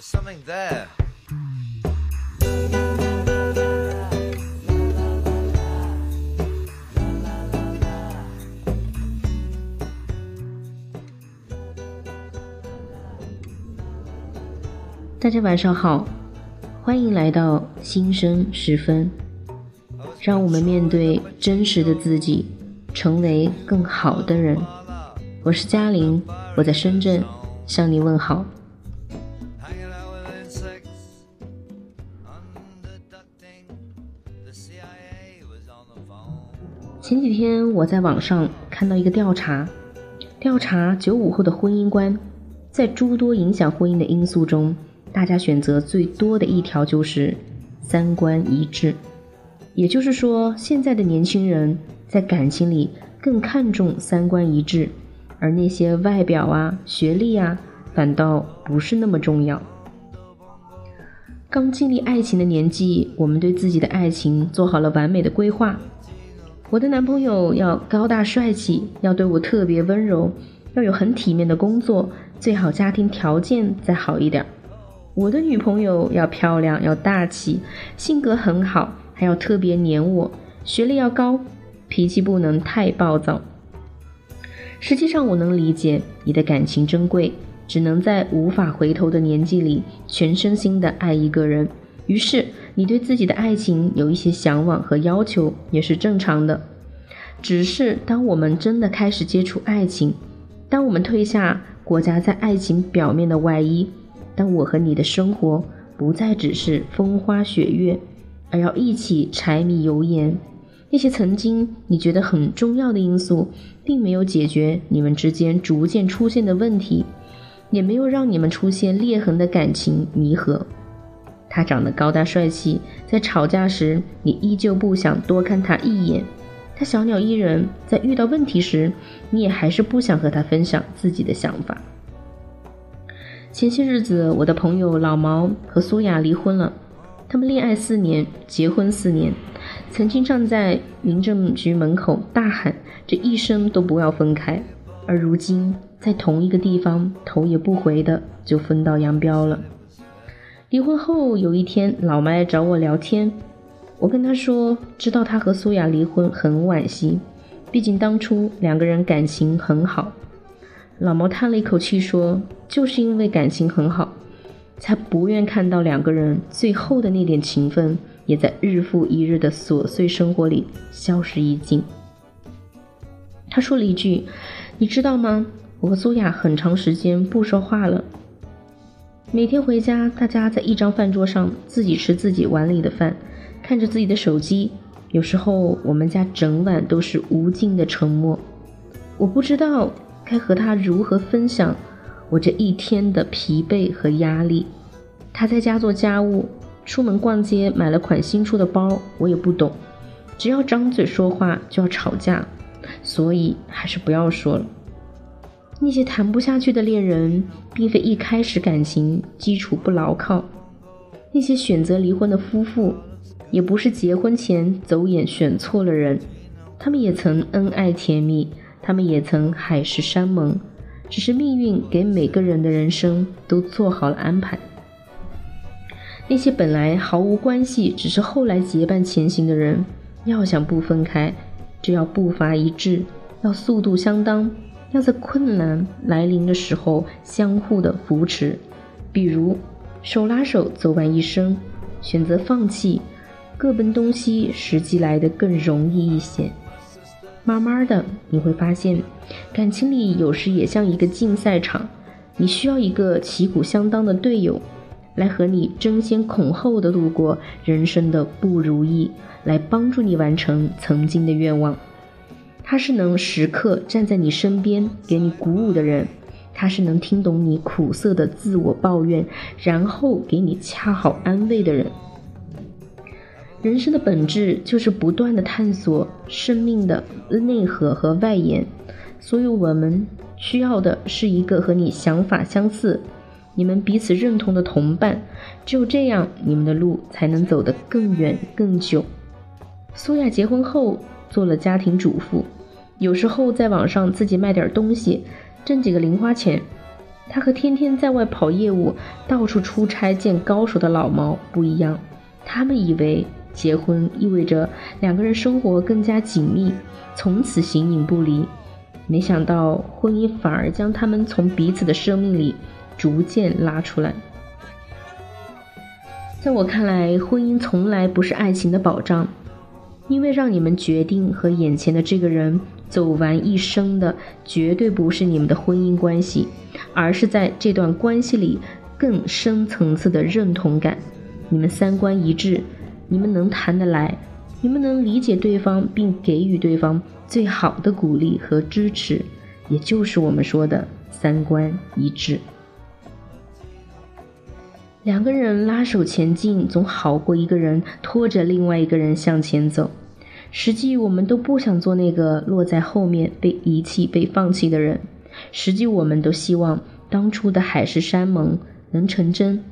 There's something there.大家晚上好，欢迎来到新生十分，让我们面对真实的自己，成为更好的人。我是嘉玲，我在深圳向你问好。前几天我在网上看到一个调查95后的婚姻观，在诸多影响婚姻的因素中，大家选择最多的一条就是三观一致，也就是说，现在的年轻人在感情里更看重三观一致，而那些外表啊、学历啊，反倒不是那么重要。刚经历爱情的年纪，我们对自己的爱情做好了完美的规划。我的男朋友要高大帅气，要对我特别温柔，要有很体面的工作，最好家庭条件再好一点。我的女朋友要漂亮，要大气，性格很好，还要特别黏我，学历要高，脾气不能太暴躁。实际上我能理解，你的感情珍贵，只能在无法回头的年纪里全身心的爱一个人，于是你对自己的爱情有一些向往和要求也是正常的。只是当我们真的开始接触爱情，当我们褪下国家在爱情表面的外衣，当我和你的生活不再只是风花雪月，而要一起柴米油盐，那些曾经你觉得很重要的因素并没有解决你们之间逐渐出现的问题，也没有让你们出现裂痕的感情弥合。他长得高大帅气，在吵架时你依旧不想多看他一眼，他小鸟依人，在遇到问题时你也还是不想和他分享自己的想法。前些日子，我的朋友老毛和苏雅离婚了，他们恋爱4年，结婚4年，曾经站在民政局门口大喊这一生都不要分开，而如今在同一个地方头也不回的就分道扬镳了。离婚后有一天，老麦找我聊天，我跟他说知道他和苏雅离婚很惋惜，毕竟当初两个人感情很好。老毛叹了一口气说，就是因为感情很好，才不愿看到两个人最后的那点情分也在日复一日的琐碎生活里消失殆尽。他说了一句，你知道吗，我和苏雅很长时间不说话了，每天回家大家在一张饭桌上自己吃自己碗里的饭，看着自己的手机，有时候我们家整晚都是无尽的沉默。我不知道该和他如何分享我这一天的疲惫和压力。他在家做家务，出门逛街买了款新出的包，我也不懂，只要张嘴说话就要吵架，所以还是不要说了。那些谈不下去的恋人，并非一开始感情基础不牢靠，那些选择离婚的夫妇，也不是结婚前走眼选错了人，他们也曾恩爱甜蜜，他们也曾海誓山盟，只是命运给每个人的人生都做好了安排。那些本来毫无关系，只是后来结伴前行的人，要想不分开，只要步伐一致，要速度相当，要在困难来临的时候相互的扶持，比如手拉手走完一生，选择放弃，各奔东西，时机来得更容易一些。慢慢的你会发现，感情里有时也像一个竞赛场，你需要一个旗鼓相当的队友，来和你争先恐后的度过人生的不如意，来帮助你完成曾经的愿望。他是能时刻站在你身边给你鼓舞的人，他是能听懂你苦涩的自我抱怨，然后给你恰好安慰的人。人生的本质就是不断的探索生命的内核和外延，所以我们需要的是一个和你想法相似，你们彼此认同的同伴，只有这样你们的路才能走得更远更久。苏雅结婚后做了家庭主妇，有时候在网上自己卖点东西挣几个零花钱，他和天天在外跑业务、到处出差见高手的老毛不一样，他们以为结婚意味着两个人生活更加紧密，从此形影不离。没想到婚姻反而将他们从彼此的生命里逐渐拉出来。在我看来，婚姻从来不是爱情的保障，因为让你们决定和眼前的这个人走完一生的绝对不是你们的婚姻关系，而是在这段关系里更深层次的认同感。你们三观一致，你们能谈得来，你们能理解对方并给予对方最好的鼓励和支持，也就是我们说的三观一致。两个人拉手前进总好过一个人拖着另外一个人向前走。实际我们都不想做那个落在后面被遗弃被放弃的人，实际我们都希望当初的海誓山盟能成真，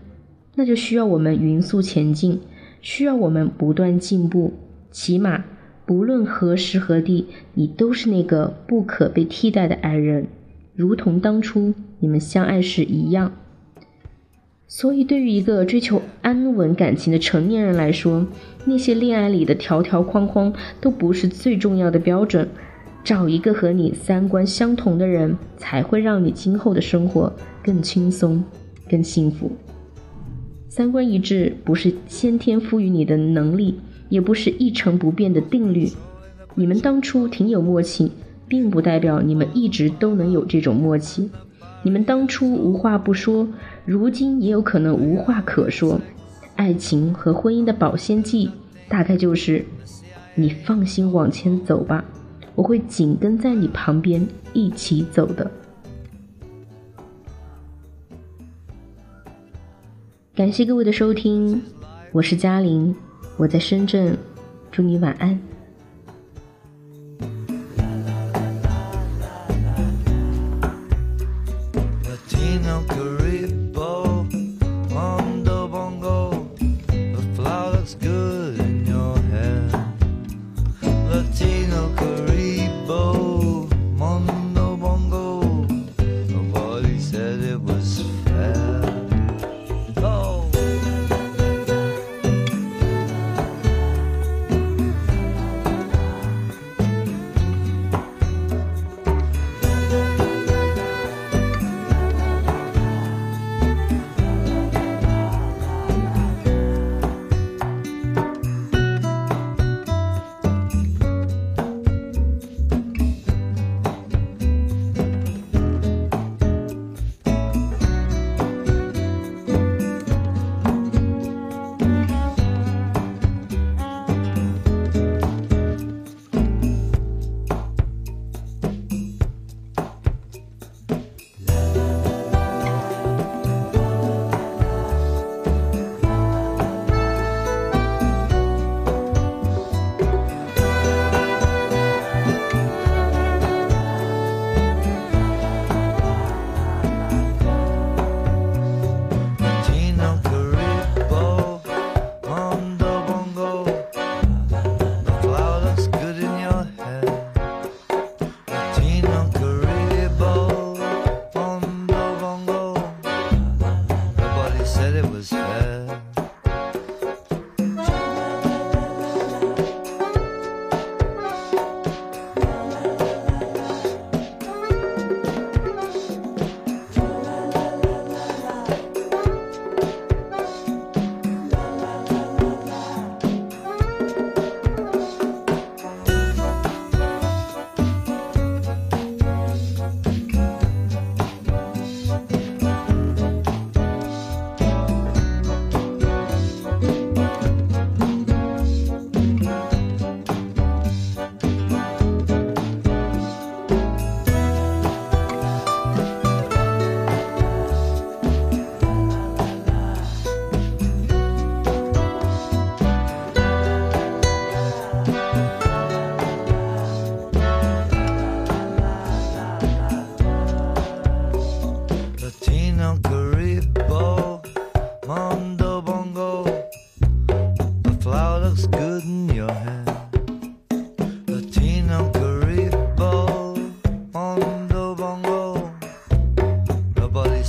那就需要我们匀速前进，需要我们不断进步，起码不论何时何地，你都是那个不可被替代的爱人，如同当初你们相爱时一样。所以对于一个追求安稳感情的成年人来说，那些恋爱里的条条框框都不是最重要的标准，找一个和你三观相同的人才会让你今后的生活更轻松更幸福。三观一致不是先天赋予你的能力，也不是一成不变的定律。你们当初挺有默契，并不代表你们一直都能有这种默契。你们当初无话不说，如今也有可能无话可说。爱情和婚姻的保鲜剂大概就是你放心往前走吧，我会紧跟在你旁边一起走的。感谢各位的收听，我是嘉玲，我在深圳，祝你晚安。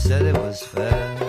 said it was fair.